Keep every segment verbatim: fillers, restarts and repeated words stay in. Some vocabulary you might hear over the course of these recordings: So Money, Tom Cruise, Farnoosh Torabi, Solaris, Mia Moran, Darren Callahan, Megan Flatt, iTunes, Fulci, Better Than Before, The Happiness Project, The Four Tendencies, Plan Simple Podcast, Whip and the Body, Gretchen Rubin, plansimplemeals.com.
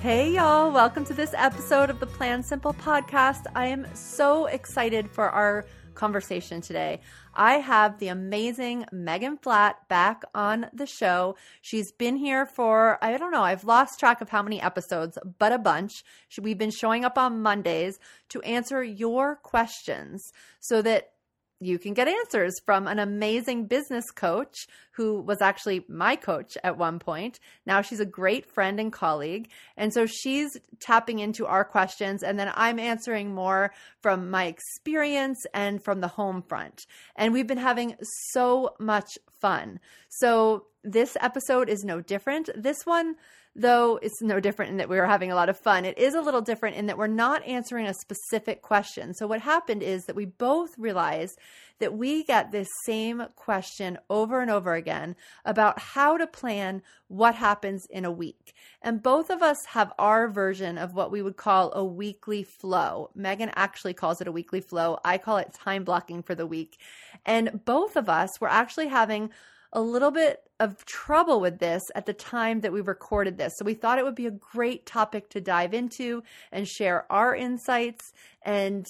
Hey y'all, welcome to this episode of the Plan Simple Podcast. I am so excited for our conversation today. I have the amazing Megan Flatt back on the show. She's been here for, I don't know, I've lost track of how many episodes, but a bunch. We've been showing up on Mondays to answer your questions so that you can get answers from an amazing business coach who was actually my coach at one point. Now she's a great friend and colleague. And so she's tapping into our questions, and then I'm answering more from my experience and from the home front. And we've been having so much fun. So this episode is no different. This one, though, it's no different in that we were having a lot of fun. It is a little different in that we're not answering a specific question. So what happened is that we both realized that we get this same question over and over again about how to plan what happens in a week. And both of us have our version of what we would call a weekly flow. Megan actually calls it a weekly flow. I call it time blocking for the week. And both of us were actually having a little bit of trouble with this at the time that we recorded this. So we thought it would be a great topic to dive into and share our insights and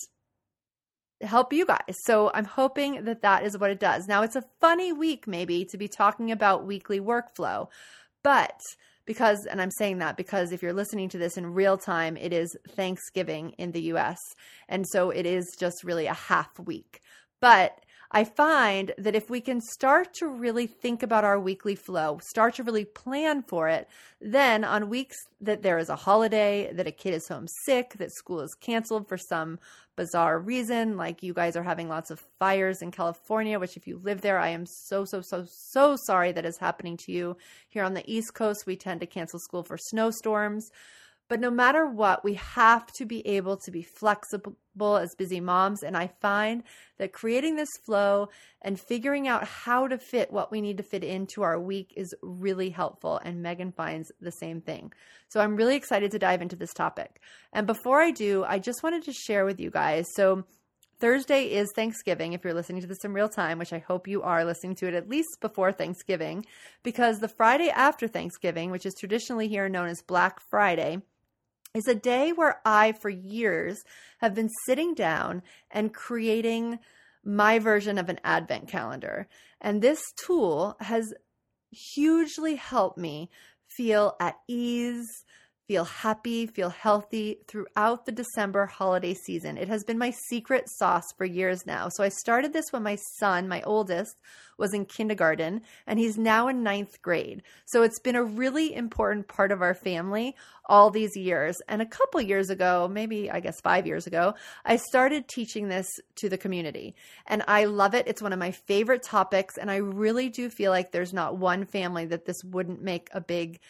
help you guys. So I'm hoping that that is what it does. Now, it's a funny week maybe to be talking about weekly workflow, but because, and I'm saying that because if you're listening to this in real time, it is Thanksgiving in the U S. And so it is just really a half week. But I find that if we can start to really think about our weekly flow, start to really plan for it, then on weeks that there is a holiday, that a kid is home sick, that school is canceled for some bizarre reason, like you guys are having lots of fires in California, which if you live there, I am so, so, so, so sorry that is happening to you. Here on the East Coast, we tend to cancel school for snowstorms. But no matter what, we have to be able to be flexible as busy moms. And I find that creating this flow and figuring out how to fit what we need to fit into our week is really helpful. And Megan finds the same thing. So I'm really excited to dive into this topic. And before I do, I just wanted to share with you guys. So Thursday is Thanksgiving, if you're listening to this in real time, which I hope you are listening to it at least before Thanksgiving, because the Friday after Thanksgiving, which is traditionally here known as Black Friday, is a day where I, for years, have been sitting down and creating my version of an advent calendar. And this tool has hugely helped me feel at ease, feel happy, feel healthy throughout the December holiday season. It has been my secret sauce for years now. So I started this when my son, my oldest, was in kindergarten, and he's now in ninth grade. So it's been a really important part of our family all these years. And a couple years ago, maybe I guess five years ago, I started teaching this to the community. And I love it. It's one of my favorite topics. And I really do feel like there's not one family that this wouldn't make a big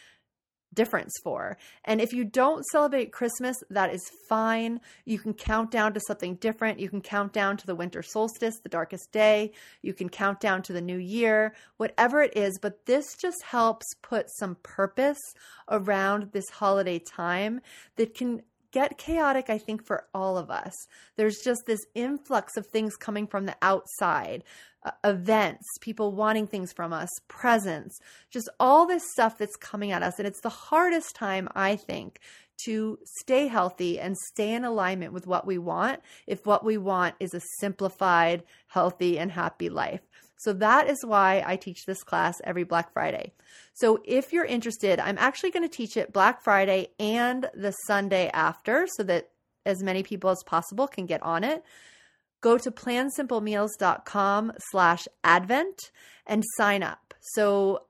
difference for. And if you don't celebrate Christmas, that is fine. You can count down to something different. You can count down to the winter solstice, the darkest day. You can count down to the new year, whatever it is. But this just helps put some purpose around this holiday time that can get chaotic, I think, for all of us. There's just this influx of things coming from the outside, uh, events, people wanting things from us, presents, just all this stuff that's coming at us. And it's the hardest time, I think, to stay healthy and stay in alignment with what we want if what we want is a simplified, healthy, and happy life. So that is why I teach this class every Black Friday. So if you're interested, I'm actually going to teach it Black Friday and the Sunday after so that as many people as possible can get on it. Go to plansimplemeals.com slash advent and sign up. So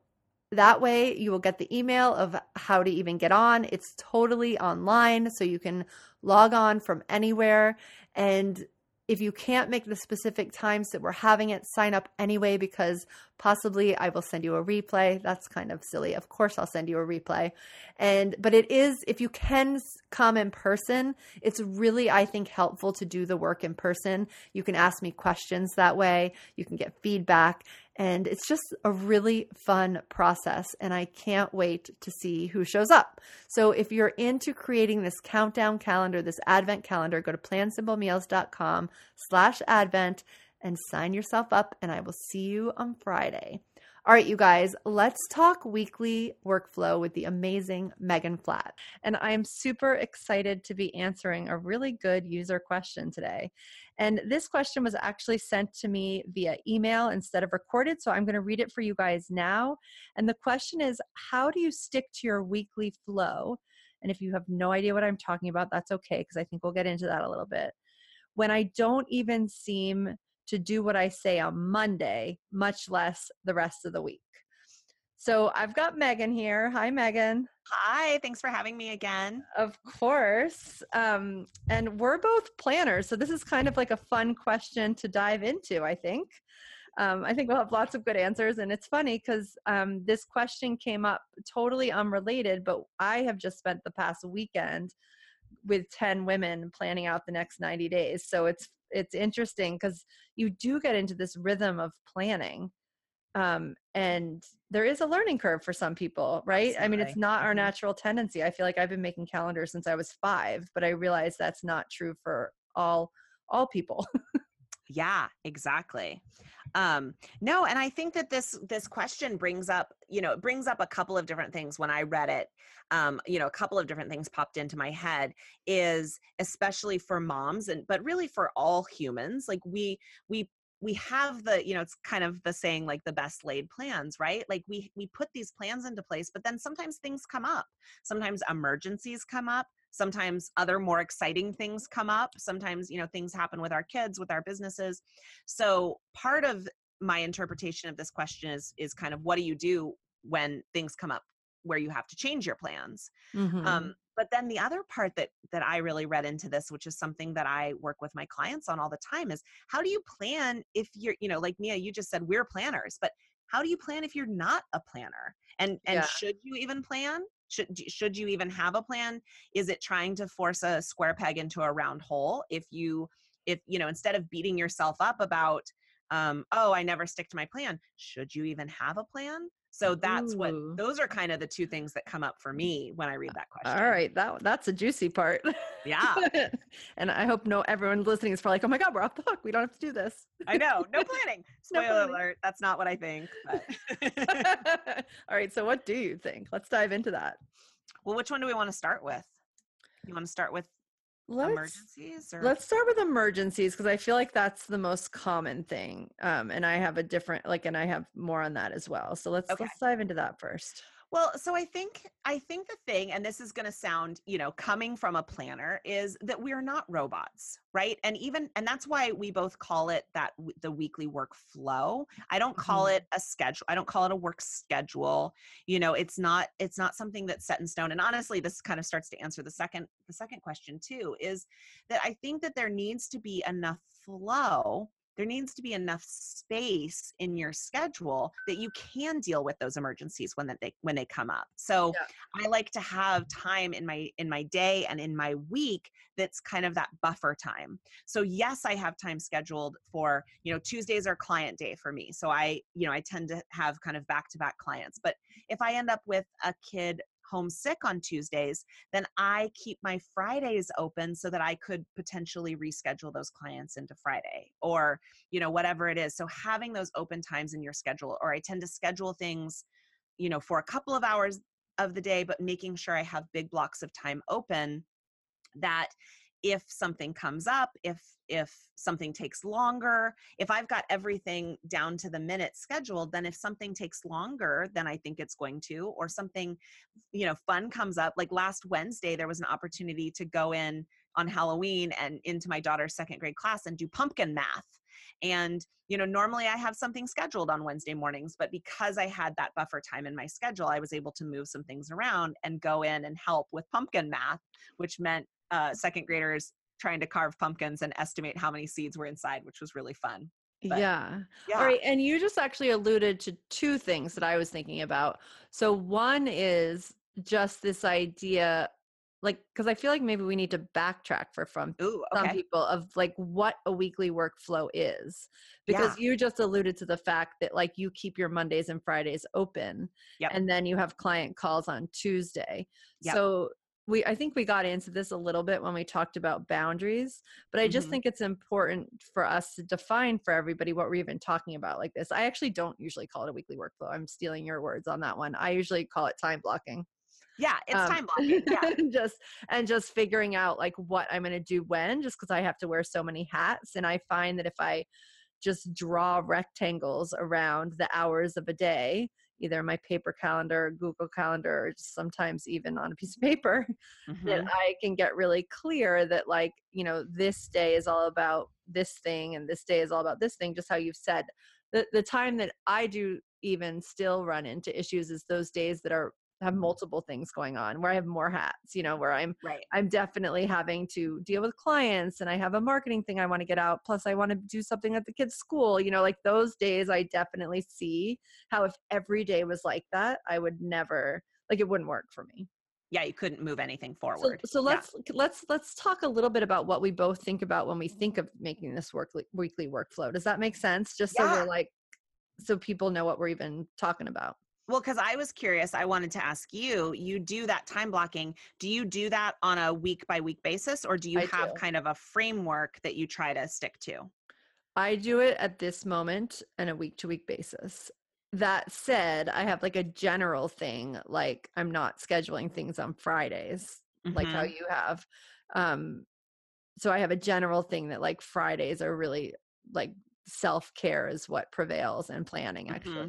that way you will get the email of how to even get on. It's totally online, so you can log on from anywhere. And if you can't make the specific times that we're having it, sign up anyway, because Possibly I will send you a replay. That's kind of silly. Of course I'll send you a replay. And, but it is, if you can come in person, it's really, I think, helpful to do the work in person. You can ask me questions that way. You can get feedback. And it's just a really fun process, and I can't wait to see who shows up. So if you're into creating this countdown calendar, this Advent calendar, go to plansimplemeals.com slash Advent and sign yourself up, and I will see you on Friday. All right, you guys, let's talk weekly workflow with the amazing Megan Flatt. And I'm super excited to be answering a really good user question today. And this question was actually sent to me via email instead of recorded, so I'm going to read it for you guys now. And the question is, how do you stick to your weekly flow? And if you have no idea what I'm talking about, that's okay, because I think we'll get into that a little bit. When I don't even seem to do what I say on Monday, much less the rest of the week. So I've got Megan here. Hi, Megan. Hi, thanks for having me again. Of course. Um, and we're both planners, so this is kind of like a fun question to dive into, I think. Um, I think we'll have lots of good answers. And it's funny because um, this question came up totally unrelated, but I have just spent the past weekend with ten women planning out the next ninety days. So it's it's interesting because you do get into this rhythm of planning. Um, and there is a learning curve for some people, right? Absolutely. I mean, it's not our natural tendency. I feel like I've been making calendars since I was five, but I realize that's not true for all, all people. Yeah, exactly. Um, no, and I think that this this question brings up, you know, it brings up a couple of different things. When I read it, um, you know, a couple of different things popped into my head. Is especially for moms, and but really for all humans, like we we we have the, you know, it's kind of the saying like the best laid plans, right? Like we we put these plans into place, but then sometimes things come up. Sometimes emergencies come up. Sometimes other more exciting things come up. Sometimes, you know, things happen with our kids, with our businesses. So part of my interpretation of this question is, is kind of what do you do when things come up where you have to change your plans? Mm-hmm. Um, but then the other part that, that I really read into this, which is something that I work with my clients on all the time, is how do you plan if you're, you know, like Mia, you just said we're planners, but how do you plan if you're not a planner? And and yeah. should you even plan? Should should you even have a plan? Is it trying to force a square peg into a round hole? If you, if you know, instead of beating yourself up about, um, oh, I never stick to my plan, should you even have a plan? So that's Ooh. what, those are kind of the two things that come up for me when I read that question. All right. That, that's a juicy part. Yeah. And I hope no, everyone listening is probably like, oh my God, we're off the hook. We don't have to do this. I know. No planning. Spoiler no planning. alert. That's not what I think. But. All right. So what do you think? Let's dive into that. Well, which one do we want to start with? You want to start with Let's, emergencies? Or? Let's start with emergencies because I feel like that's the most common thing. Um, and I have a different, like, and I have more on that as well. So let's, okay. let's dive into that first. Well, so I think, I think the thing, and this is going to sound, you know, coming from a planner, is that we're not robots, right? And even, and that's why we both call it that the weekly workflow. I don't call mm-hmm. it a schedule. I don't call it a work schedule. You know, it's not, it's not something that's set in stone. And honestly, this kind of starts to answer the second, the second question too, is that I think that there needs to be enough flow. There needs to be enough space in your schedule that you can deal with those emergencies when that they when they come up. So yeah. I like to have time in my in my day and in my week that's kind of that buffer time. So yes, I have time scheduled for, you know, Tuesdays are client day for me. So I, you know, I tend to have kind of back-to-back clients. But if I end up with a kid homesick on Tuesdays, then I keep my Fridays open so that I could potentially reschedule those clients into Friday or, you know, whatever it is. So having those open times in your schedule, or I tend to schedule things, you know, for a couple of hours of the day, but making sure I have big blocks of time open that if something comes up, if, if something takes longer, if I've got everything down to the minute scheduled, then if something takes longer than I think it's going to, or something, you know, fun comes up, like last Wednesday, there was an opportunity to go in on Halloween and into my daughter's second grade class and do pumpkin math. And, you know, normally I have something scheduled on Wednesday mornings, but because I had that buffer time in my schedule, I was able to move some things around and go in and help with pumpkin math, which meant Uh, second graders trying to carve pumpkins and estimate how many seeds were inside, which was really fun. But, yeah. yeah. All right. And you just actually alluded to two things that I was thinking about. So one is just this idea, like, because I feel like maybe we need to backtrack for from Ooh, okay. some people of like what a weekly workflow is, because yeah. you just alluded to the fact that like you keep your Mondays and Fridays open yep. and then you have client calls on Tuesday. Yep. So we, I think we got into this a little bit when we talked about boundaries, but I just mm-hmm. think it's important for us to define for everybody what we're even talking about like this. I actually don't usually call it a weekly workflow. I'm stealing your words on that one. I usually call it time blocking. Yeah, it's um, time blocking. Yeah. just, and just figuring out like what I'm going to do when, just because I have to wear so many hats. And I find that if I just draw rectangles around the hours of a day, either my paper calendar, Google calendar, or just sometimes even on a piece of paper, mm-hmm. that I can get really clear that like, you know, this day is all about this thing and this day is all about this thing, just how you've said. The the time that I do even still run into issues is those days that are have multiple things going on, where I have more hats, you know, where I'm right. I'm definitely having to deal with clients and I have a marketing thing I want to get out. Plus I want to do something at the kids' school, you know, like those days I definitely see how if every day was like that, I would never, like it wouldn't work for me. Yeah, you couldn't move anything forward. So, so let's yeah. let's let's talk a little bit about what we both think about when we think of making this work weekly workflow. Does that make sense? Just yeah. so we're like, so people know what we're even talking about. Well, because I was curious, I wanted to ask you, you do that time blocking. Do you do that on a week by week basis, or do you I have do. kind of a framework that you try to stick to? I do it at this moment on a week to week basis. That said, I have like a general thing, like I'm not scheduling things on Fridays, mm-hmm. like how you have. Um, so I have a general thing that like Fridays are really like self-care is what prevails and planning actually.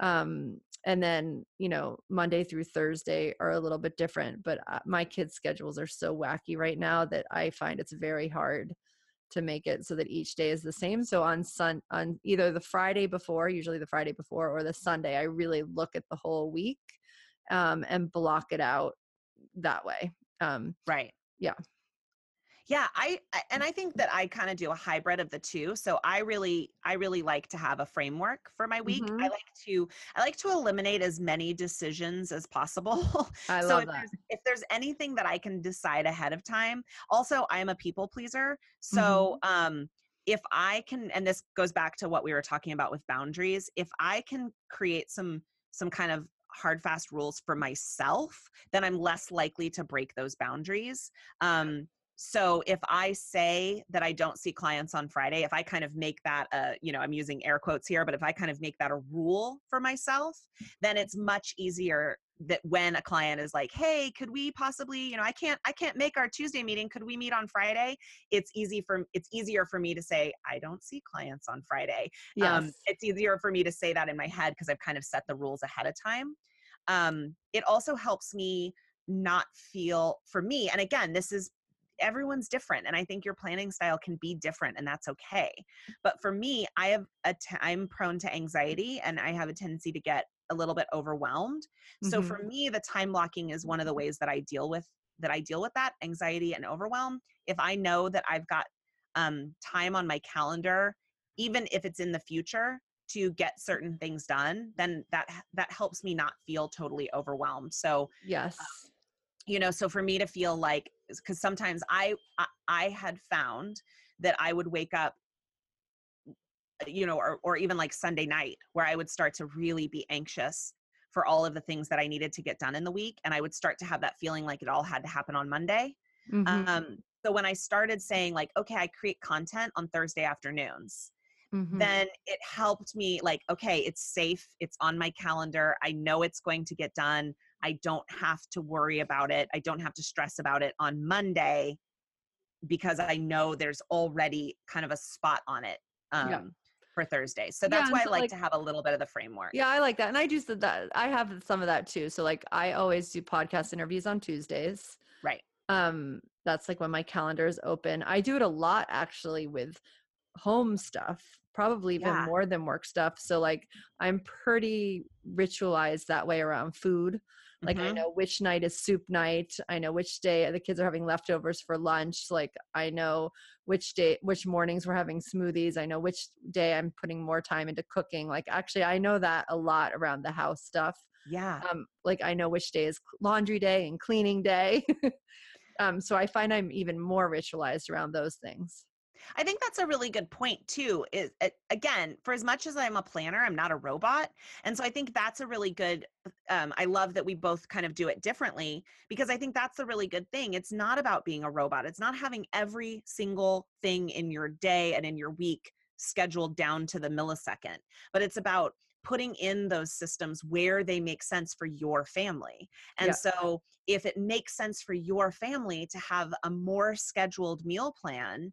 Mm-hmm. Um, And then, you know, Monday through Thursday are a little bit different, but my kids' schedules are so wacky right now that I find it's very hard to make it so that each day is the same. So on sun, on either the Friday before, usually the Friday before, or the Sunday, I really look at the whole week um, and block it out that way. Um, right. Yeah. Yeah, I and I think that I kind of do a hybrid of the two. So I really I really like to have a framework for my week. Mm-hmm. I like to I like to eliminate as many decisions as possible. I so love if that. There's, if there's anything that I can decide ahead of time. Also, I'm a people pleaser. So, mm-hmm. um if I can, and this goes back to what we were talking about with boundaries, if I can create some some kind of hard, fast rules for myself, then I'm less likely to break those boundaries. Um So if I say that I don't see clients on Friday, if I kind of make that a, you know, I'm using air quotes here, but if I kind of make that a rule for myself, then it's much easier that when a client is like, hey, could we possibly, you know, I can't, I can't make our Tuesday meeting. Could we meet on Friday? It's easy for, it's easier for me to say, I don't see clients on Friday. Yes. Um, it's easier for me to say that in my head because I've kind of set the rules ahead of time. Um, it also helps me not feel for me. And again, this is, everyone's different. And I think your planning style can be different and that's okay. But for me, I have a t- I'm prone to anxiety and I have a tendency to get a little bit overwhelmed. Mm-hmm. So for me, the time blocking is one of the ways that I deal with, that I deal with that anxiety and overwhelm. If I know that I've got um, time on my calendar, even if it's in the future to get certain things done, then that, that helps me not feel totally overwhelmed. So yes, um, you know, so for me to feel like, because sometimes I, I I had found that I would wake up, you know, or or even like Sunday night where I would start to really be anxious for all of the things that I needed to get done in the week. And I would start to have that feeling like it all had to happen on Monday. Mm-hmm. Um, so when I started saying like, okay, I create content on Thursday afternoons, mm-hmm. then it helped me like, okay, it's safe. It's on my calendar. I know it's going to get done. I don't have to worry about it. I don't have to stress about it on Monday because I know there's already kind of a spot on it um, yeah. for Thursday. So that's yeah, why so I like, like to have a little bit of the framework. Yeah, I like that. And I do that. I have some of that too. So like I always do podcast interviews on Tuesdays. Right. Um, that's like when my calendar is open. I do it a lot actually with home stuff, probably even yeah. more than work stuff. So like I'm pretty ritualized that way around food. Like mm-hmm. I know which night is soup night. I know which day the kids are having leftovers for lunch. Like I know which day, which mornings we're having smoothies. I know which day I'm putting more time into cooking. Like actually I know that a lot around the house stuff. Yeah. Um, like I know which day is laundry day and cleaning day. um, so I find I'm even more ritualized around those things. I think that's a really good point too, is it, again, for as much as I'm a planner, I'm not a robot. And so I think that's a really good, um, I love that we both kind of do it differently, because I think that's the really good thing. It's not about being a robot. It's not having every single thing in your day and in your week scheduled down to the millisecond, but it's about putting in those systems where they make sense for your family. And yeah. so if it makes sense for your family to have a more scheduled meal plan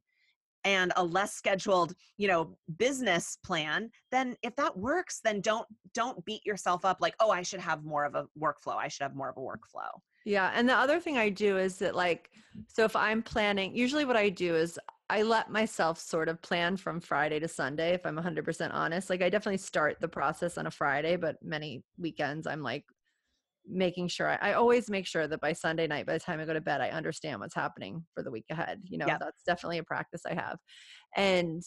and a less scheduled, you know, business plan, then if that works, then don't, don't beat yourself up like, oh, I should have more of a workflow. I should have more of a workflow. Yeah. And the other thing I do is that, like, so if I'm planning, usually what I do is I let myself sort of plan from Friday to Sunday, if I'm one hundred percent honest. Like I definitely start the process on a Friday, but many weekends I'm like making sure, I, I always make sure that by Sunday night, by the time I go to bed, I understand what's happening for the week ahead. You know, yep. That's definitely a practice I have. And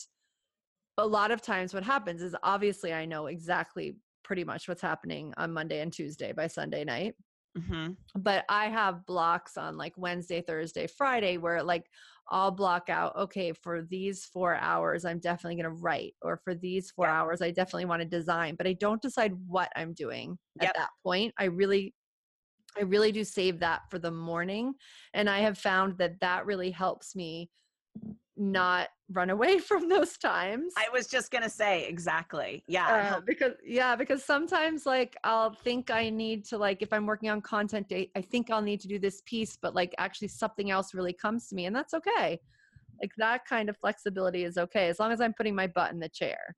a lot of times what happens is obviously I know exactly pretty much what's happening on Monday and Tuesday by Sunday night. Mm-hmm. But I have blocks on like Wednesday, Thursday, Friday where like I'll block out, okay, for these four hours, I'm definitely going to write, or for these four yep. hours, I definitely want to design, but I don't decide what I'm doing yep. at that point. I really, I really do save that for the morning. And I have found that that really helps me not run away from those times. I was just going to say, exactly. Yeah. Uh, because, yeah, because sometimes like I'll think I need to, like, if I'm working on content, I, I think I'll need to do this piece, but like actually something else really comes to me, and that's okay. Like that kind of flexibility is okay, as long as I'm putting my butt in the chair.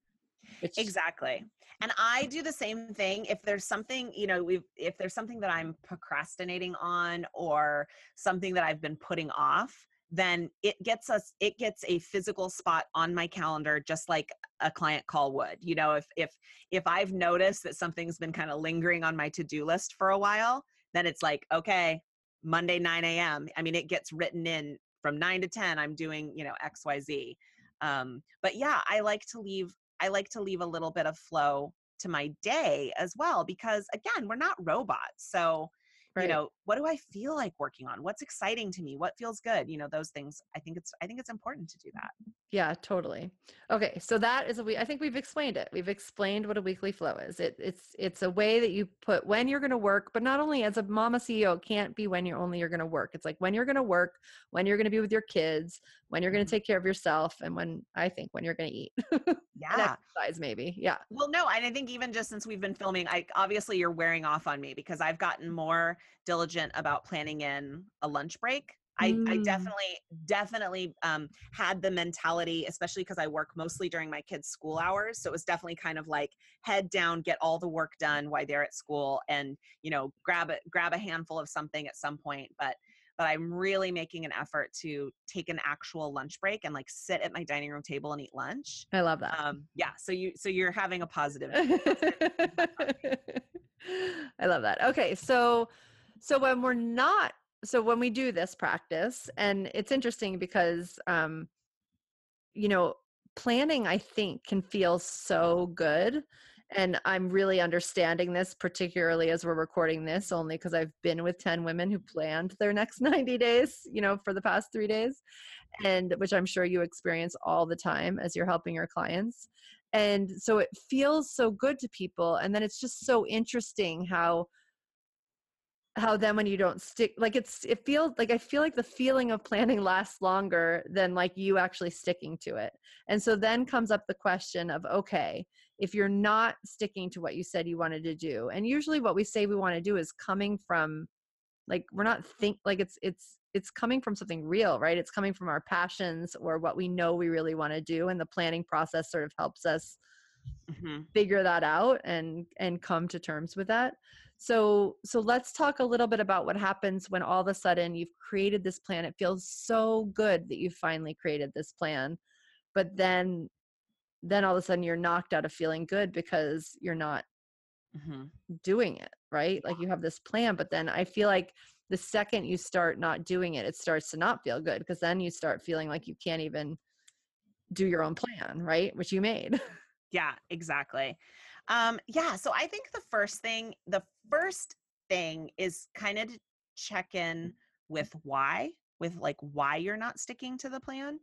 Which... Exactly. And I do the same thing. If there's something, you know, we've, if there's something that I'm procrastinating on or something that I've been putting off, then it gets us, it gets a physical spot on my calendar, just like a client call would. You know, if, if, if I've noticed that something's been kind of lingering on my to-do list for a while, then it's like, okay, Monday, nine a.m. I mean, it gets written in from nine to ten, I'm doing, you know, X, Y, Z. Um, but yeah, I like to leave, I like to leave a little bit of flow to my day as well, because again, we're not robots. So Right. You know, what do I feel like working on? What's exciting to me? What feels good? You know, those things. I think it's, I think it's important to do that. Yeah, totally. Okay. So that is a, we, I think we've explained it. We've explained what a weekly flow is. It, it's, it's a way that you put when you're going to work, but not only as a mama C E O, it can't be when you're only, you're going to work. It's like when you're going to work, when you're going to be with your kids, when you're going to take care of yourself. And when, I think when you're going to eat. Yeah. Exercise maybe. Yeah. Well, no. And I think even just since we've been filming, I obviously you're wearing off on me because I've gotten more diligent about planning in a lunch break. I, mm. I definitely, definitely um, had the mentality, especially because I work mostly during my kids' school hours. So it was definitely kind of like head down, get all the work done while they're at school, and, you know, grab a, grab a handful of something at some point. But, but I'm really making an effort to take an actual lunch break and like sit at my dining room table and eat lunch. I love that. Um, yeah. So you, so you're having a positive. I love that. Okay. So, so when we're not, So when we do this practice, and it's interesting because, um, you know, planning, I think, can feel so good. And I'm really understanding this, particularly as we're recording this, only because I've been with ten women who planned their next ninety days, you know, for the past three days, and which I'm sure you experience all the time as you're helping your clients. And so it feels so good to people. And then it's just so interesting how how then when you don't stick, like it's, it feels like, I feel like the feeling of planning lasts longer than like you actually sticking to it. And so then comes up the question of, okay, if you're not sticking to what you said you wanted to do, and usually what we say we want to do is coming from like, we're not think like it's, it's, it's coming from something real, right? It's coming from our passions or what we know we really want to do. And the planning process sort of helps us mm-hmm. figure that out and, and come to terms with that. So, so let's talk a little bit about what happens when all of a sudden you've created this plan. It feels so good that you finally created this plan, but then, then all of a sudden you're knocked out of feeling good because you're not mm-hmm. doing it. right? Like you have this plan, but then I feel like the second you start not doing it, it starts to not feel good because then you start feeling like you can't even do your own plan, right? Which you made. Yeah, exactly. Um, yeah. So I think the first thing, the first thing is kind of to check in with why, with like why you're not sticking to the plan.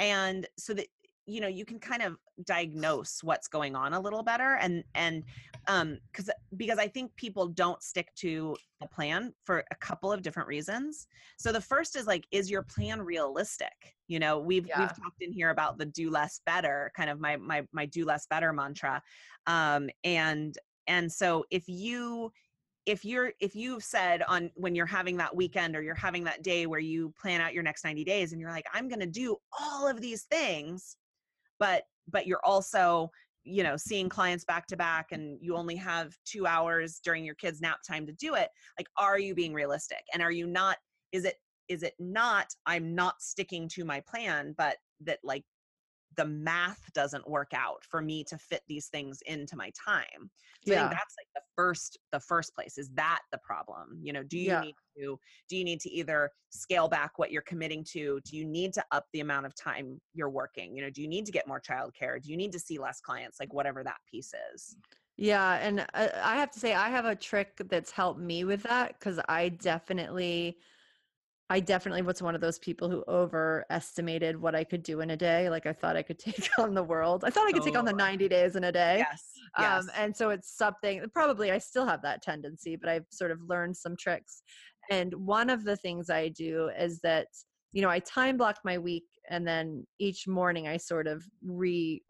And so that, you know, you can kind of diagnose what's going on a little better. And, and, um, cause, because I think people don't stick to the plan for a couple of different reasons. So the first is like, is your plan realistic? You know, we've, yeah. we've talked in here about the do less better, kind of my, my, my do less better mantra. Um, and, and so if you, if you're, if you've said on when you're having that weekend or you're having that day where you plan out your next ninety days and you're like, I'm going to do all of these things, but, but you're also, you know, seeing clients back to back and you only have two hours during your kids' nap time to do it. Like, are you being realistic? And are you not, is it, is it not, I'm not sticking to my plan, but that like the math doesn't work out for me to fit these things into my time. So yeah. I think that's like the first, the first place. Is that the problem? You know, do you yeah. need to, do you need to either scale back what you're committing to? Do you need to up the amount of time you're working? You know, do you need to get more childcare? Do you need to see less clients? Like whatever that piece is. Yeah. And I have to say, I have a trick that's helped me with that. Cause I definitely I definitely was one of those people who overestimated what I could do in a day. Like I thought I could take on the world. I thought I could take on the ninety days in a day. Yes, yes. Um, and so it's something, probably I still have that tendency, but I've sort of learned some tricks. And one of the things I do is that, you know, I time block my week and then each morning I sort of re,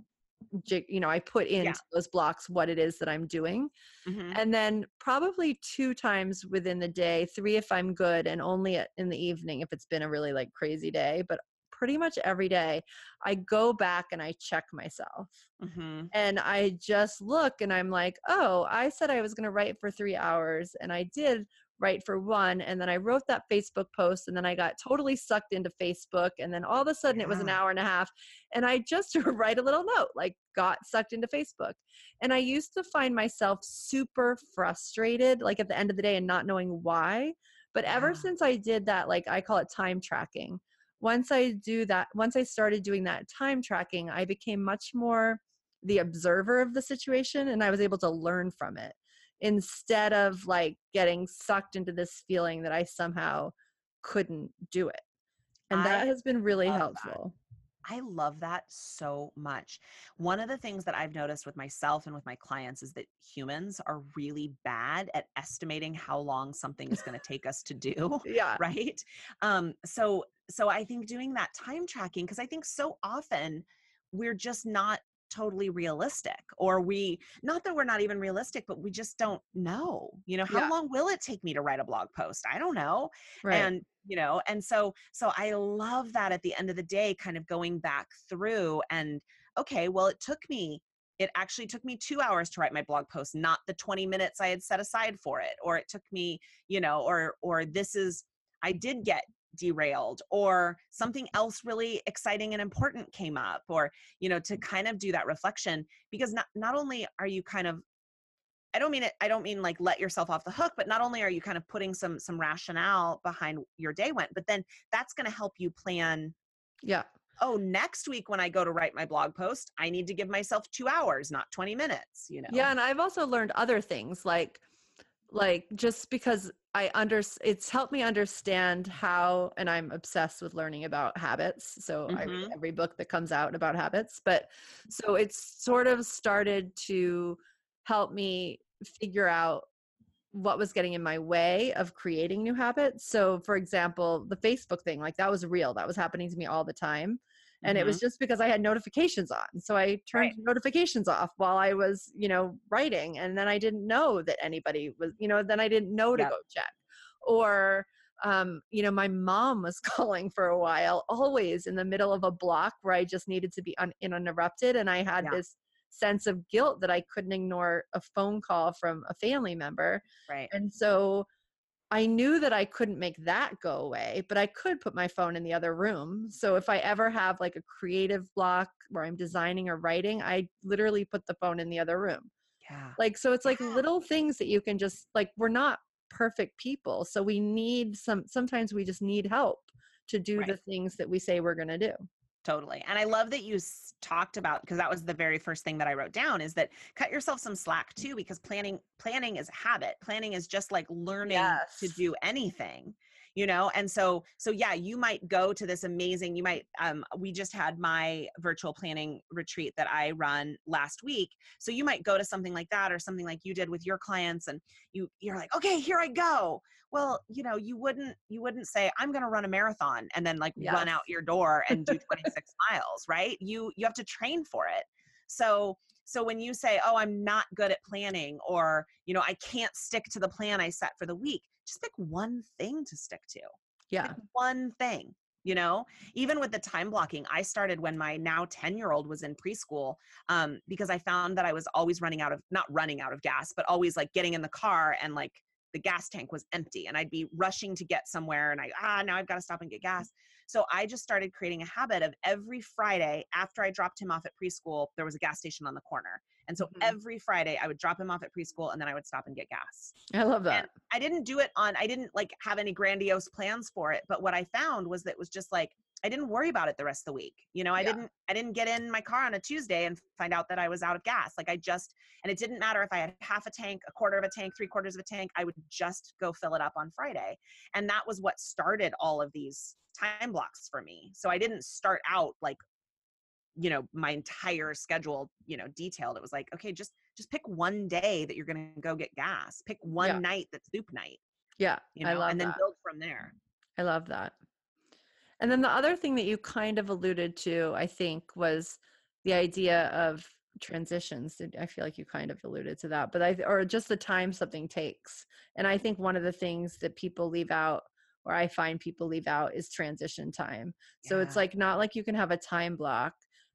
you know, I put into yeah. those blocks what it is that I'm doing. Mm-hmm. And then probably two times within the day, three if I'm good, and only in the evening if it's been a really like crazy day. But pretty much every day I go back and I check myself. Mm-hmm. And I just look and I'm like, oh, I said I was going to write for three hours and I did write for one. And then I wrote that Facebook post and then I got totally sucked into Facebook. And then all of a sudden yeah. it was an hour and a half. And I just write a little note, like got sucked into Facebook. And I used to find myself super frustrated, like at the end of the day and not knowing why. But ever yeah. since I did that, like I call it time tracking. Once I do that, once I started doing that time tracking, I became much more the observer of the situation and I was able to learn from it, instead of like getting sucked into this feeling that I somehow couldn't do it. And I that has been really helpful. That. I love that so much. One of the things that I've noticed with myself and with my clients is that humans are really bad at estimating how long something is going to take us to do. Yeah. Right. Um, so, so I think doing that time tracking, because I think so often we're just not totally realistic, or we, not that we're not even realistic, but we just don't know, you know, how yeah. long will it take me to write a blog post? I don't know. Right. And, you know, and so, so I love that at the end of the day, kind of going back through and, okay, well, it took me, it actually took me two hours to write my blog post, not the twenty minutes I had set aside for it. Or it took me, you know, or, or this is, I did get derailed, or something else really exciting and important came up, or, you know, to kind of do that reflection, because not, not only are you kind of, I don't mean it, I don't mean like let yourself off the hook, but not only are you kind of putting some, some rationale behind your day went, but then that's going to help you plan. Yeah. Oh, next week when I go to write my blog post, I need to give myself two hours, not twenty minutes, you know? Yeah. And I've also learned other things like, like just because I under, it's helped me understand how, and I'm obsessed with learning about habits. So mm-hmm. I read every book that comes out about habits, but so it's sort of started to help me figure out what was getting in my way of creating new habits. So for example, the Facebook thing, like that was real, that was happening to me all the time. And mm-hmm. it was just because I had notifications on. So I turned right. notifications off while I was, you know, writing. And then I didn't know that anybody was, you know, then I didn't know to yep. go check. Or, um, you know, my mom was calling for a while, always in the middle of a block where I just needed to be un- uninterrupted. And I had yeah. this sense of guilt that I couldn't ignore a phone call from a family member. Right. And so I knew that I couldn't make that go away, but I could put my phone in the other room. So if I ever have like a creative block where I'm designing or writing, I literally put the phone in the other room. Yeah. Like, so it's like little things that you can just like, we're not perfect people. So we need some, sometimes we just need help to do right. the things that we say we're going to do. Totally. And I love that you talked about, because that was the very first thing that I wrote down, is that cut yourself some slack too, because planning, planning is habit. Planning is just like learning yes. to do anything, you know? And so, so yeah, you might go to this amazing, you might, um, we just had my virtual planning retreat that I run last week. So you might go to something like that or something like you did with your clients, and you, you're like, okay, here I go. Well, you know, you wouldn't, you wouldn't say I'm going to run a marathon and then like yes. run out your door and do twenty-six miles, right? You, you have to train for it. So, so when you say, oh, I'm not good at planning, or, you know, I can't stick to the plan I set for the week, just pick one thing to stick to. Yeah. Pick one thing, you know, even with the time blocking, I started when my now ten year old was in preschool, um, because I found that I was always running out of, not running out of gas, but always like getting in the car and like the gas tank was empty and I'd be rushing to get somewhere and I, ah, now I've got to stop and get gas. So I just started creating a habit of every Friday after I dropped him off at preschool, there was a gas station on the corner. And so mm-hmm. every Friday I would drop him off at preschool and then I would stop and get gas. I love that. And I didn't do it on, I didn't like have any grandiose plans for it. But what I found was that it was just like, I didn't worry about it the rest of the week. You know, I yeah. didn't, I didn't get in my car on a Tuesday and find out that I was out of gas. Like I just, and it didn't matter if I had half a tank, a quarter of a tank, three quarters of a tank, I would just go fill it up on Friday. And that was what started all of these time blocks for me. So I didn't start out like, you know, my entire schedule, you know, detailed. It was like, okay, just, just pick one day that you're going to go get gas, pick one yeah. night that's soup night. Yeah. You know, I love and then that. Build from there. I love that. And then the other thing that you kind of alluded to, I think, was the idea of transitions. I feel like you kind of alluded to that, but I, or just the time something takes. And I think one of the things that people leave out, or I find people leave out, is transition time. Yeah. So it's like, not like you can have a time block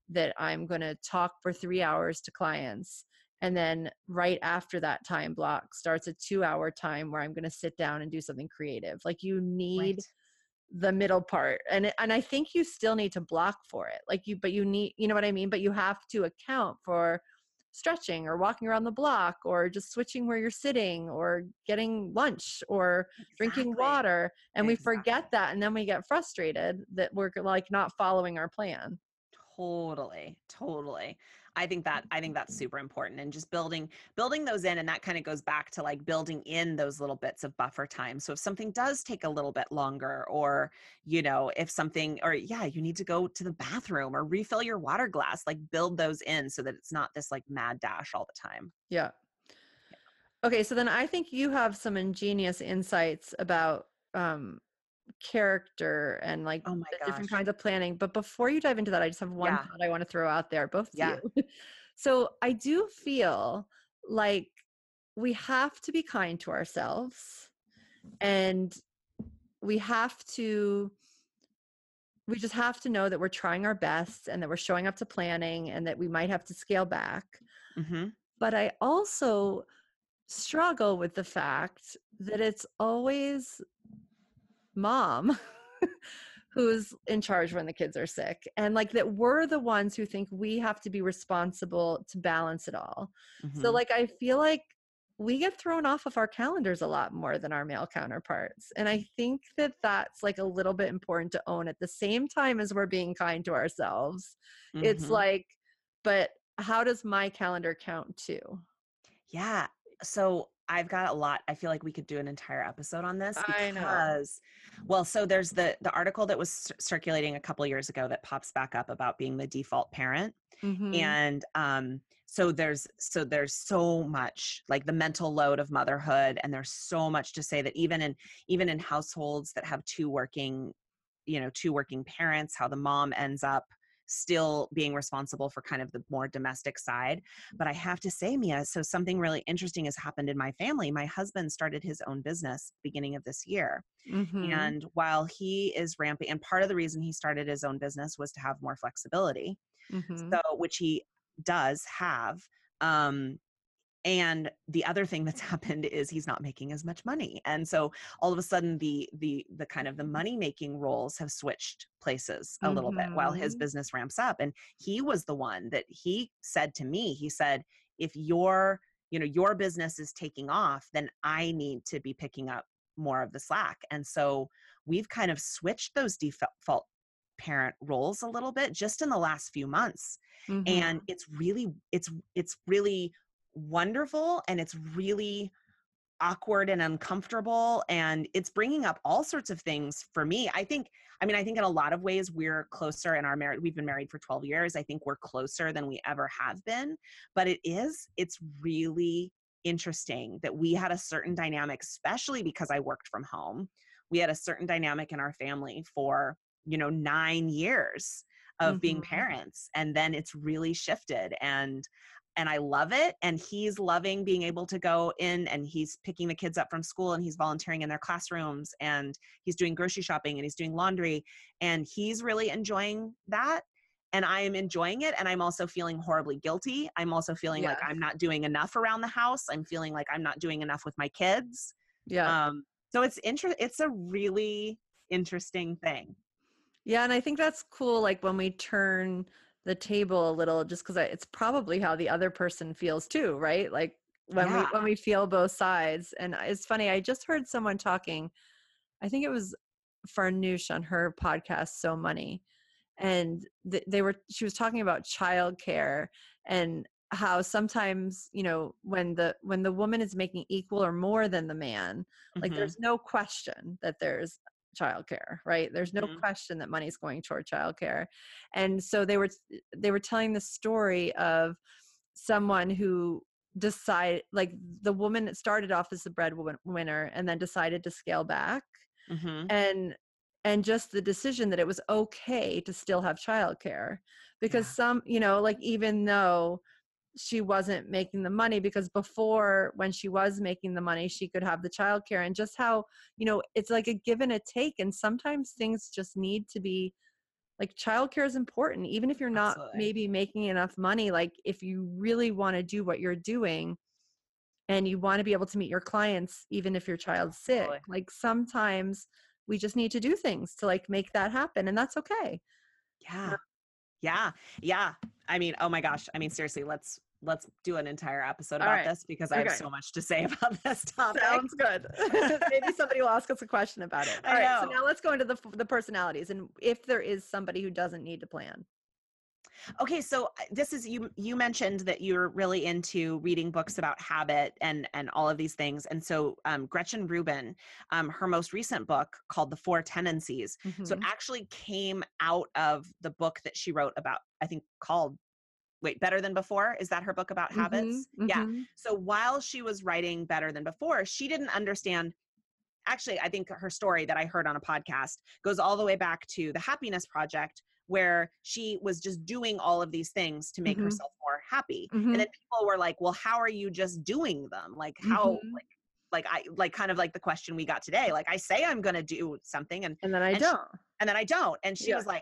that I'm going to talk for three hours to clients. And then right after that time block starts a two hour time where I'm going to sit down and do something creative. Like you need right. the middle part. And and I think you still need to block for it. Like you, but you need, you know what I mean? But you have to account for stretching or walking around the block or just switching where you're sitting or getting lunch or exactly. drinking water. And exactly. we forget that. And then we get frustrated that we're like not following our plan. Totally. Totally. I think that, I think that's super important, and just building, building those in. And that kind of goes back to like building in those little bits of buffer time. So if something does take a little bit longer, or, you know, if something, or yeah, you need to go to the bathroom or refill your water glass, like build those in so that it's not this like mad dash all the time. Yeah. Okay. So then I think you have some ingenious insights about, um, character and like oh my the different kinds of planning. But before you dive into that, I just have one yeah. thought I want to throw out there, both of yeah. you. So I do feel like we have to be kind to ourselves, and we have to, we just have to know that we're trying our best and that we're showing up to planning and that we might have to scale back. Mm-hmm. But I also struggle with the fact that it's always mom who's in charge when the kids are sick, and like that we're the ones who think we have to be responsible to balance it all. Mm-hmm. So like I feel like we get thrown off of our calendars a lot more than our male counterparts, and I think that that's like a little bit important to own at the same time as we're being kind to ourselves. Mm-hmm. It's like, but how does my calendar count too? Yeah, so I've got a lot. I feel like we could do an entire episode on this because, I know. Well, so there's the, the article that was c- circulating a couple of years ago that pops back up about being the default parent. Mm-hmm. And, um, so there's, so there's so much like the mental load of motherhood. And there's so much to say that even in, even in households that have two working, you know, two working parents, how the mom ends up still being responsible for kind of the more domestic side. But I have to say, Mia, so something really interesting has happened in my family. My husband started his own business beginning of this year. Mm-hmm. And while he is ramping, and part of the reason he started his own business was to have more flexibility, mm-hmm. so which he does have. Um, And the other thing that's happened is he's not making as much money. And so all of a sudden the, the, the kind of the money making roles have switched places a mm-hmm. little bit while his business ramps up. And he was the one that he said to me, he said, if you're you know, your business is taking off, then I need to be picking up more of the slack. And so we've kind of switched those default parent roles a little bit just in the last few months. Mm-hmm. And it's really, it's, it's really wonderful. And it's really awkward and uncomfortable. And it's bringing up all sorts of things for me. I think, I mean, I think in a lot of ways we're closer in our marriage. We've been married for twelve years. I think we're closer than we ever have been, but it is, it's really interesting that we had a certain dynamic, especially because I worked from home. We had a certain dynamic in our family for, you know, nine years of mm-hmm. being parents. And then it's really shifted. And And I love it. And he's loving being able to go in and he's picking the kids up from school and he's volunteering in their classrooms and he's doing grocery shopping and he's doing laundry and he's really enjoying that. And I am enjoying it. And I'm also feeling horribly guilty. I'm also feeling yeah. like I'm not doing enough around the house. I'm feeling like I'm not doing enough with my kids. Yeah. Um, so it's inter- it's a really interesting thing. Yeah. And I think that's cool. Like when we turn the table a little, just because it's probably how the other person feels too, right? Like when yeah. we when we feel both sides. And it's funny, I just heard someone talking, I think it was Farnoosh on her podcast, So Money. And th- they were, she was talking about childcare and how sometimes, you know, when the, when the woman is making equal or more than the man, mm-hmm. like there's no question that there's childcare, right? There's no mm-hmm. question that money's going toward childcare. And so they were, they were telling the story of someone who decided, like the woman that started off as the breadwinner and then decided to scale back. Mm-hmm. And, and just the decision that it was okay to still have childcare because yeah. some, you know, like even though she wasn't making the money, because before when she was making the money, she could have the childcare. And just how, you know, it's like a give and a take. And sometimes things just need to be like, childcare is important. Even if you're not Absolutely. Maybe making enough money, like if you really want to do what you're doing and you want to be able to meet your clients, even if your child's sick, Absolutely. Like sometimes we just need to do things to like make that happen. And that's okay. Yeah. Yeah. Yeah. I mean, oh my gosh. I mean, seriously, let's, let's do an entire episode about right. this because okay. I have so much to say about this topic. Sounds good. Maybe somebody will ask us a question about it. All I right. know. So now let's go into the the personalities and if there is somebody who doesn't need to plan. Okay. So this is, you, you mentioned that you're really into reading books about habit and, and all of these things. And so, um, Gretchen Rubin, um, her most recent book called The Four Tendencies. Mm-hmm. So it actually came out of the book that she wrote about, I think called, wait, Better Than Before. Is that her book about mm-hmm. habits? Mm-hmm. Yeah. So while she was writing Better Than Before, she didn't understand. Actually, I think her story that I heard on a podcast goes all the way back to The Happiness Project, where she was just doing all of these things to make mm-hmm. herself more happy. Mm-hmm. And then people were like, well, how are you just doing them? Like how, mm-hmm. like, like I, like kind of like the question we got today, like I say, I'm going to do something and, and then I and don't, she, and then I don't. And she yeah. was like,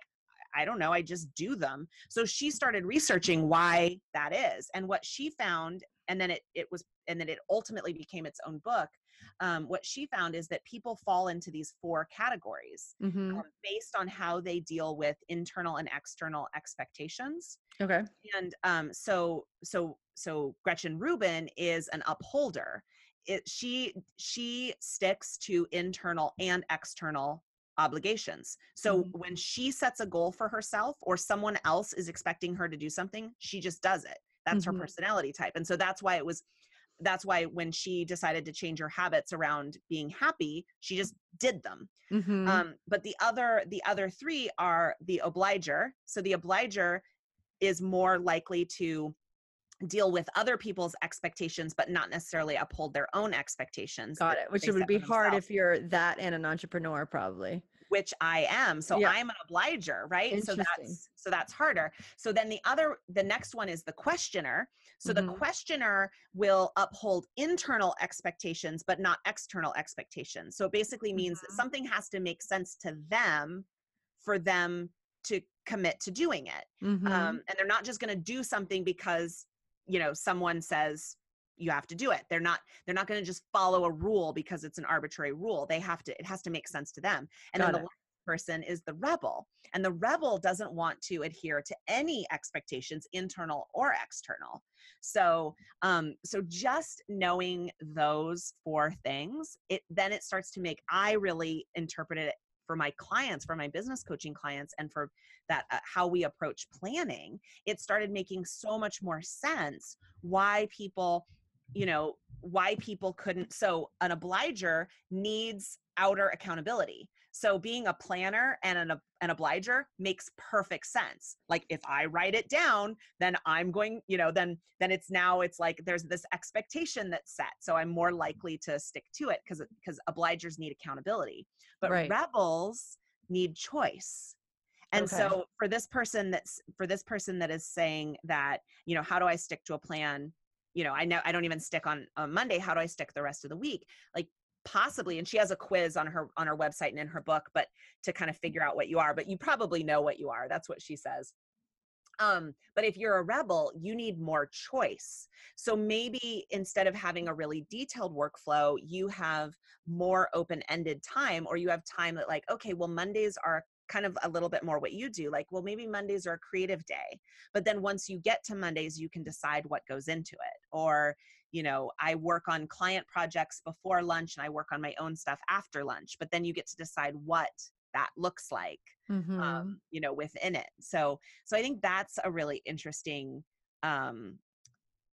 I don't know. I just do them. So she started researching why that is and what she found. And then it, it was, and then it ultimately became its own book. Um, what she found is that people fall into these four categories mm-hmm. um, based on how they deal with internal and external expectations. Okay. And um, so, so, so Gretchen Rubin is an upholder. It, she, she sticks to internal and external obligations. So mm-hmm. when she sets a goal for herself or someone else is expecting her to do something, she just does it. That's mm-hmm. her personality type. And so that's why it was That's why when she decided to change her habits around being happy, she just did them. Mm-hmm. Um, but the other, the other three are the obliger. So the obliger is more likely to deal with other people's expectations, but not necessarily uphold their own expectations. Got it. Which would be hard if you're that and an entrepreneur, probably. Which I am. So yeah. I'm an obliger, right? So that's, so that's harder. So then the other, the next one is the questioner. So mm-hmm. the questioner will uphold internal expectations, but not external expectations. So it basically means mm-hmm. that something has to make sense to them for them to commit to doing it. Mm-hmm. Um, and they're not just going to do something because, you know, someone says, you have to do it. They're not, they're not going to just follow a rule because it's an arbitrary rule. They have to, it has to make sense to them. And Got then the, person is the rebel, and the rebel doesn't want to adhere to any expectations, internal or external. So, um, so just knowing those four things, it then it starts to make, I really interpret it for my clients, for my business coaching clients, and for that, uh, how we approach planning, it started making so much more sense why people, you know, why people couldn't. So an obliger needs outer accountability. So being a planner and an, an obliger makes perfect sense. Like if I write it down, then I'm going, you know, then, then it's now it's like, there's this expectation that's set. So I'm more likely to stick to it because, because obligers need accountability, but right. rebels need choice. And okay. so for this person that's, for this person that is saying that, you know, how do I stick to a plan? You know, I know I don't even stick on a Monday. How do I stick the rest of the week? Like possibly, and she has a quiz on her on her website and in her book, but to kind of figure out what you are, but you probably know what you are. That's what she says. Um, but if you're a rebel, you need more choice. So maybe instead of having a really detailed workflow, you have more open-ended time, or you have time that like, okay, well, Mondays are kind of a little bit more what you do, like, well, maybe Mondays are a creative day, but then once you get to Mondays, you can decide what goes into it. Or, you know, I work on client projects before lunch and I work on my own stuff after lunch, but then you get to decide what that looks like, mm-hmm. um, you know, within it. So, so I think that's a really interesting um,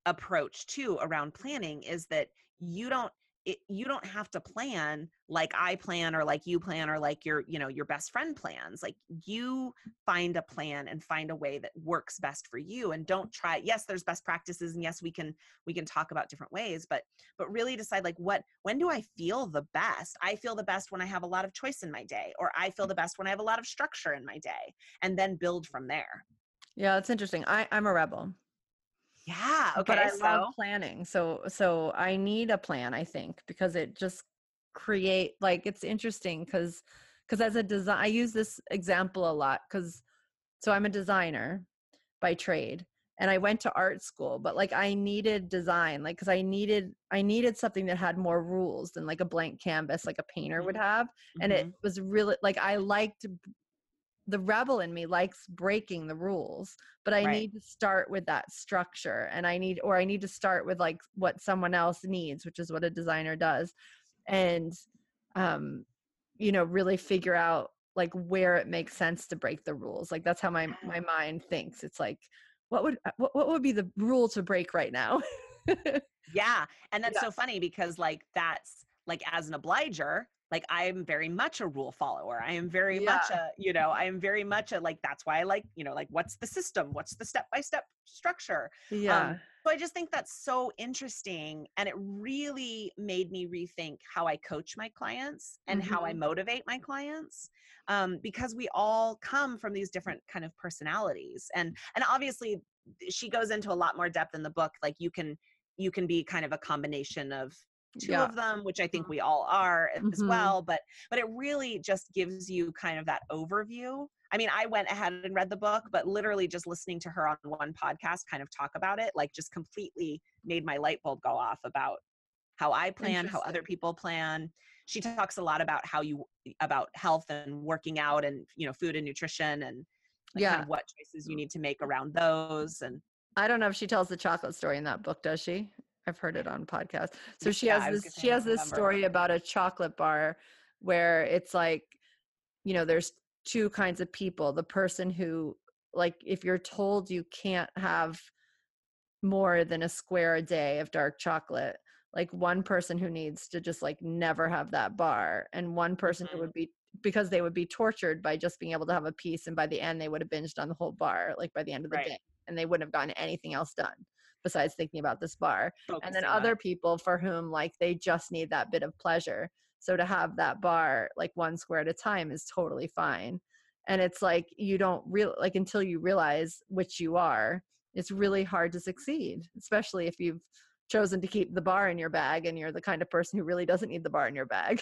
approach too around planning, is that you don't, It, you don't have to plan like I plan or like you plan or like your, you know, your best friend plans. Like you find a plan and find a way that works best for you, and don't try. Yes, there's best practices, and yes, we can we can talk about different ways, but but really decide like what when do I feel the best? I feel the best when I have a lot of choice in my day, or I feel the best when I have a lot of structure in my day, and then build from there. Yeah, that's interesting. I, I'm a rebel. Yeah. Okay. But I so. love planning. So, so I need a plan, I think, because it just create, like, it's interesting. Cause, cause as a design, I use this example a lot. Cause so I'm a designer by trade, and I went to art school, but like I needed design, like, cause I needed, I needed something that had more rules than like a blank canvas, like a painter would have. Mm-hmm. And it was really like, I liked the rebel in me likes breaking the rules, but I right. need to start with that structure, and I need, or I need to start with like what someone else needs, which is what a designer does. And, um, you know, really figure out like where it makes sense to break the rules. Like that's how my, my mind thinks. It's like, what would, what, what would be the rule to break right now? yeah. And that's yeah. so funny, because like, that's like, as an obliger, like I'm very much a rule follower. I am very yeah. much a, you know, I am very much a, like, that's why I like, you know, like what's the system? What's the step-by-step structure? Yeah. Um, so I just think that's so interesting. And it really made me rethink how I coach my clients and mm-hmm. how I motivate my clients. Um, because we all come from these different kind of personalities. And, and obviously she goes into a lot more depth in the book. Like you can, you can be kind of a combination of two yeah. of them, which I think we all are mm-hmm. as well, but, but it really just gives you kind of that overview. I mean, I went ahead and read the book, but literally just listening to her on one podcast kind of talk about it, like just completely made my light bulb go off about how I plan, how other people plan. She talks a lot about how you, about health and working out and, you know, food and nutrition and like yeah. kind of what choices you need to make around those. And I don't know if she tells the chocolate story in that book, does she? I've heard it on podcasts. So she yeah, has this, she has this story about a chocolate bar where it's like, you know, there's two kinds of people. The person who, like, if you're told you can't have more than a square a day of dark chocolate, like one person who needs to just like never have that bar, and one person mm-hmm. who would be, because they would be tortured by just being able to have a piece. And by the end, they would have binged on the whole bar, like by the end of the right. day, and they wouldn't have gotten anything else done besides thinking about this bar. Focus and then other that. people for whom like they just need that bit of pleasure. So to have that bar like one square at a time is totally fine. And it's like, you don't real like until you realize which you are, it's really hard to succeed, especially if you've chosen to keep the bar in your bag and you're the kind of person who really doesn't need the bar in your bag.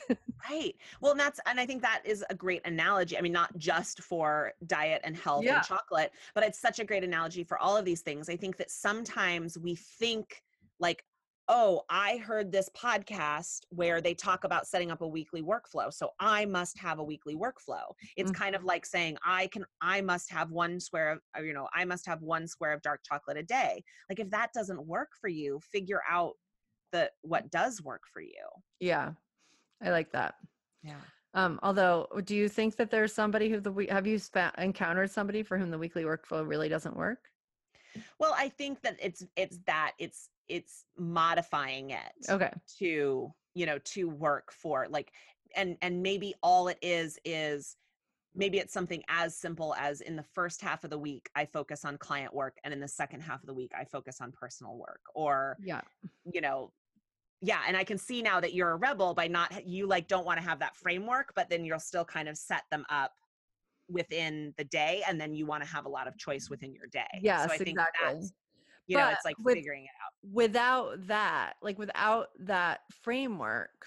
Right. Well, and that's, and I think that is a great analogy. I mean, not just for diet and health yeah. and chocolate, but it's such a great analogy for all of these things. I think that sometimes we think like, oh, I heard this podcast where they talk about setting up a weekly workflow, so I must have a weekly workflow. It's mm-hmm. kind of like saying I can, I must have one square of, you know, I must have one square of dark chocolate a day. Like if that doesn't work for you, figure out the, what does work for you. Yeah. I like that. Yeah. Um, although, do you think that there's somebody who the, have you sp- encountered somebody for whom the weekly workflow really doesn't work? Well, I think that it's, it's that it's, it's modifying it okay. to, you know, to work for like, and, and maybe all it is, is maybe it's something as simple as in the first half of the week, I focus on client work. And in the second half of the week, I focus on personal work or, yeah. you know, yeah. And I can see now that you're a rebel by not, you like, don't want to have that framework, but then you'll still kind of set them up within the day. And then you want to have a lot of choice within your day. Yeah, so I think exactly. that's, you but know, it's like with, figuring it out. Without that, like without that framework,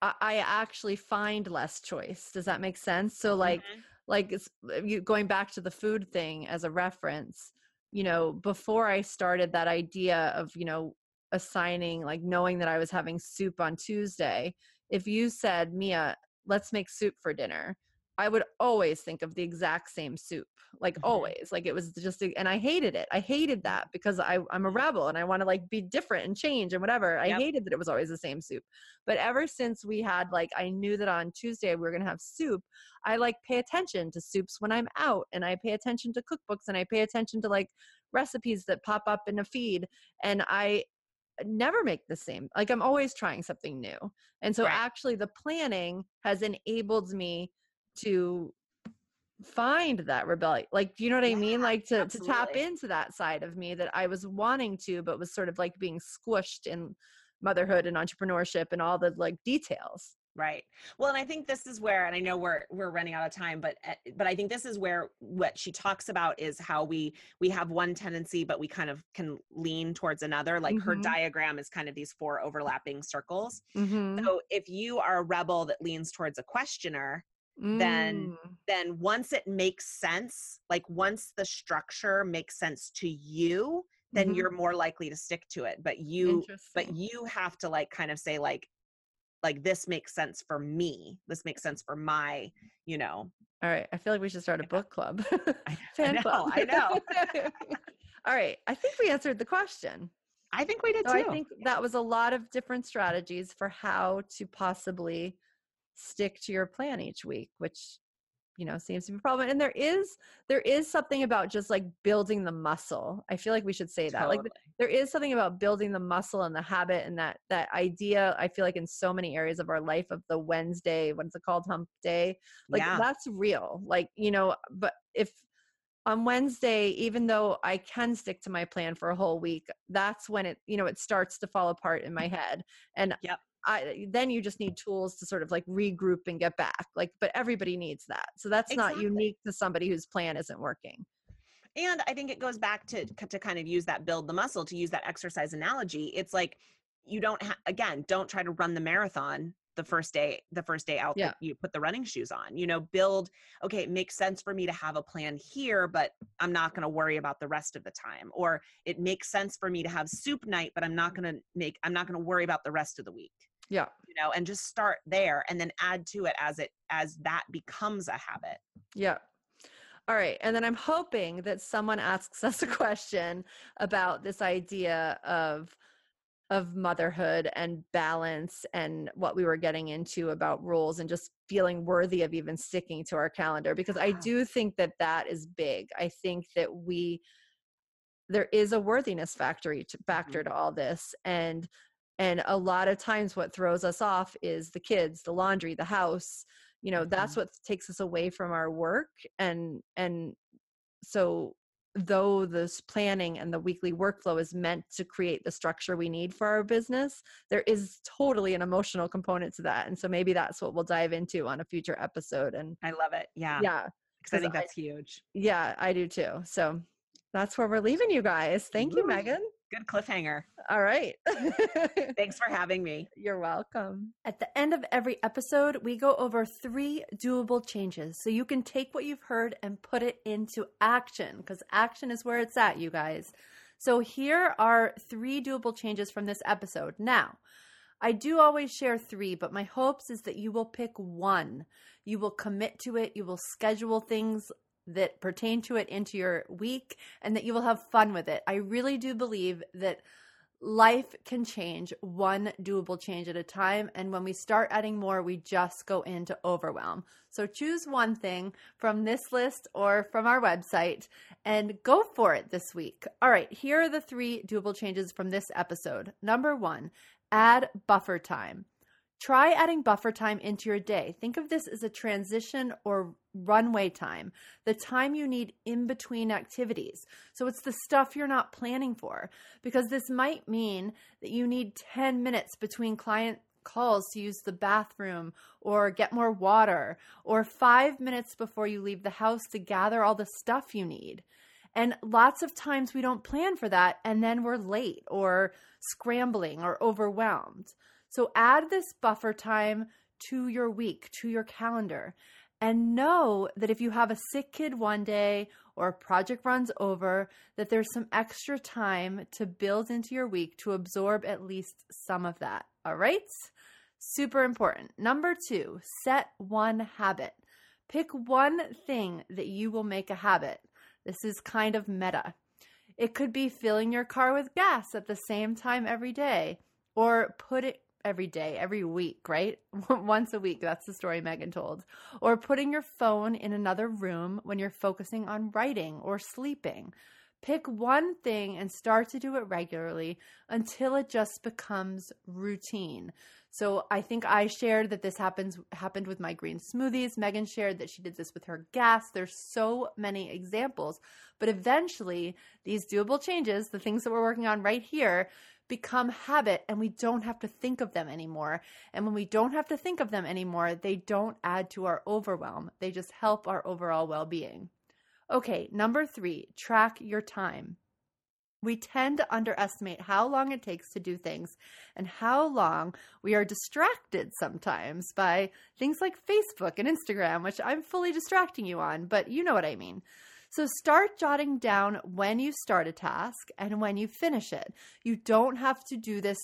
I, I actually find less choice. Does that make sense? So like, mm-hmm. like it's, you, going back to the food thing as a reference, you know, before I started that idea of, you know, assigning, like knowing that I was having soup on Tuesday, if you said, Mia, let's make soup for dinner, I would always think of the exact same soup, like mm-hmm. always, like it was just, and I hated it. I hated that because I, I'm a rebel and I want to like be different and change and whatever. I yep. hated that it was always the same soup. But ever since we had, like, I knew that on Tuesday we were going to have soup, I like pay attention to soups when I'm out, and I pay attention to cookbooks, and I pay attention to like recipes that pop up in a feed. And I never make the same, like I'm always trying something new. And so right. actually the planning has enabled me to find that rebellion. Like, do you know what yeah, I mean? Like to, to tap into that side of me that I was wanting to, but was sort of like being squished in motherhood and entrepreneurship and all the like details. Right. Well, and I think this is where, and I know we're, we're running out of time, but, but I think this is where what she talks about is how we, we have one tendency, but we kind of can lean towards another. Like mm-hmm. her diagram is kind of these four overlapping circles. Mm-hmm. So if you are a rebel that leans towards a questioner, Mm. then, then once it makes sense, like once the structure makes sense to you, then mm-hmm. you're more likely to stick to it. But you, but you have to like, kind of say like, like this makes sense for me. This makes sense for my, you know. All right. I feel like we should start a book club. I, Fan I club. know. I know. All right. I think we answered the question. I think we did so too. I think that was a lot of different strategies for how to possibly stick to your plan each week, which, you know, seems to be a problem. And there is, there is something about just like building the muscle. I feel like we should say that. Totally. Like there is something about building the muscle and the habit and that, that idea. I feel like in so many areas of our life of the Wednesday, what's it called? Hump day. Like yeah. that's real. Like, you know, but if on Wednesday, even though I can stick to my plan for a whole week, that's when it, you know, it starts to fall apart in my head. And yep. I, then you just need tools to sort of like regroup and get back. Like, but everybody needs that. So that's exactly. not unique to somebody whose plan isn't working. And I think it goes back to, to kind of use that build the muscle, to use that exercise analogy. It's like, you don't, ha- again, don't try to run the marathon the first day, the first day out yeah. that you put the running shoes on, you know, build, okay, it makes sense for me to have a plan here, but I'm not going to worry about the rest of the time. Or it makes sense for me to have soup night, but I'm not going to make, I'm not going to worry about the rest of the week. Yeah. You know, and just start there and then add to it as it, as that becomes a habit. Yeah. All right. And then I'm hoping that someone asks us a question about this idea of, of motherhood and balance and what we were getting into about rules and just feeling worthy of even sticking to our calendar, because I do think that that is big. I think that we, there is a worthiness factor to, factor mm-hmm. to all this. And And a lot of times what throws us off is the kids, the laundry, the house, you know, that's what takes us away from our work. And, and so though this planning and the weekly workflow is meant to create the structure we need for our business, there is totally an emotional component to that. And so maybe that's what we'll dive into on a future episode. And I love it. Yeah. Yeah. Because I think that's I, huge. Yeah, I do too. So that's where we're leaving you guys. Thank Ooh. you, Megan. Good cliffhanger. All right. Thanks for having me. You're welcome. At the end of every episode, we go over three doable changes so you can take what you've heard and put it into action, because action is where it's at, you guys. So here are three doable changes from this episode. Now, I do always share three, but my hopes is that you will pick one. You will commit to it. You will schedule things that pertain to it into your week, and that you will have fun with it. I really do believe that life can change one doable change at a time. And when we start adding more, we just go into overwhelm. So choose one thing from this list or from our website and go for it this week. All right, here are the three doable changes from this episode. Number one, add buffer time. Try adding buffer time into your day. Think of this as a transition or runway time, the time you need in between activities. So it's the stuff you're not planning for, because this might mean that you need ten minutes between client calls to use the bathroom or get more water, or five minutes before you leave the house to gather all the stuff you need. And lots of times we don't plan for that, and then we're late or scrambling or overwhelmed. So add this buffer time to your week, to your calendar. And know that if you have a sick kid one day or a project runs over, that there's some extra time to build into your week to absorb at least some of that. All right? Super important. Number two, set one habit. Pick one thing that you will make a habit. This is kind of meta. It could be filling your car with gas at the same time every day, or put it every day, every week, right? Once a week, that's the story Megan told. Or putting your phone in another room when you're focusing on writing or sleeping. Pick one thing and start to do it regularly until it just becomes routine. So I think I shared that this happens happened with my green smoothies. Megan shared that she did this with her gas. There's so many examples. But eventually, these doable changes, the things that we're working on right here, become habit, and we don't have to think of them anymore. And when we don't have to think of them anymore, they don't add to our overwhelm. They just help our overall well-being. Okay, number three, track your time. We tend to underestimate how long it takes to do things and how long we are distracted sometimes by things like Facebook and Instagram, which I'm fully distracting you on, but you know what I mean. So start jotting down when you start a task and when you finish it. You don't have to do this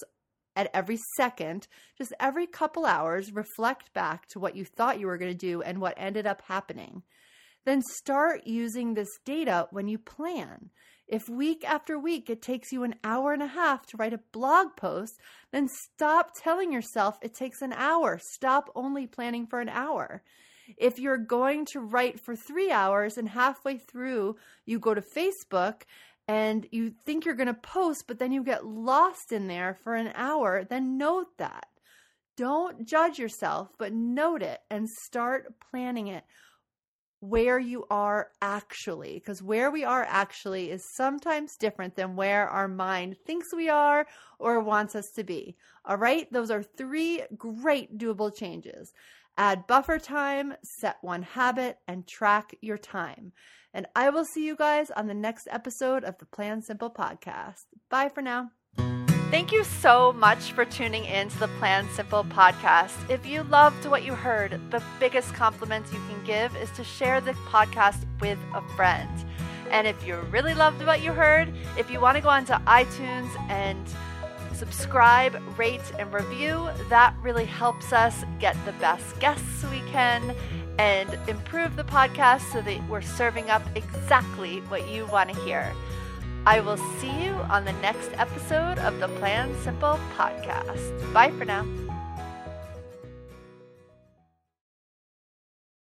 at every second. Just every couple hours, reflect back to what you thought you were going to do and what ended up happening. Then start using this data when you plan. If week after week it takes you an hour and a half to write a blog post, then stop telling yourself it takes an hour. Stop only planning for an hour. If you're going to write for three hours and halfway through you go to Facebook and you think you're going to post, but then you get lost in there for an hour, then note that. Don't judge yourself, but note it and start planning it where you are actually, because where we are actually is sometimes different than where our mind thinks we are or wants us to be. All right, those are three great doable changes. Add buffer time, set one habit, and track your time. And I will see you guys on the next episode of the Plan Simple Podcast. Bye for now. Thank you so much for tuning in to the Plan Simple Podcast. If you loved what you heard, the biggest compliment you can give is to share the podcast with a friend. And if you really loved what you heard, if you want to go onto iTunes and subscribe, rate, and review. That really helps us get the best guests we can and improve the podcast so that we're serving up exactly what you want to hear. I will see you on the next episode of the Plan Simple Podcast. Bye for now.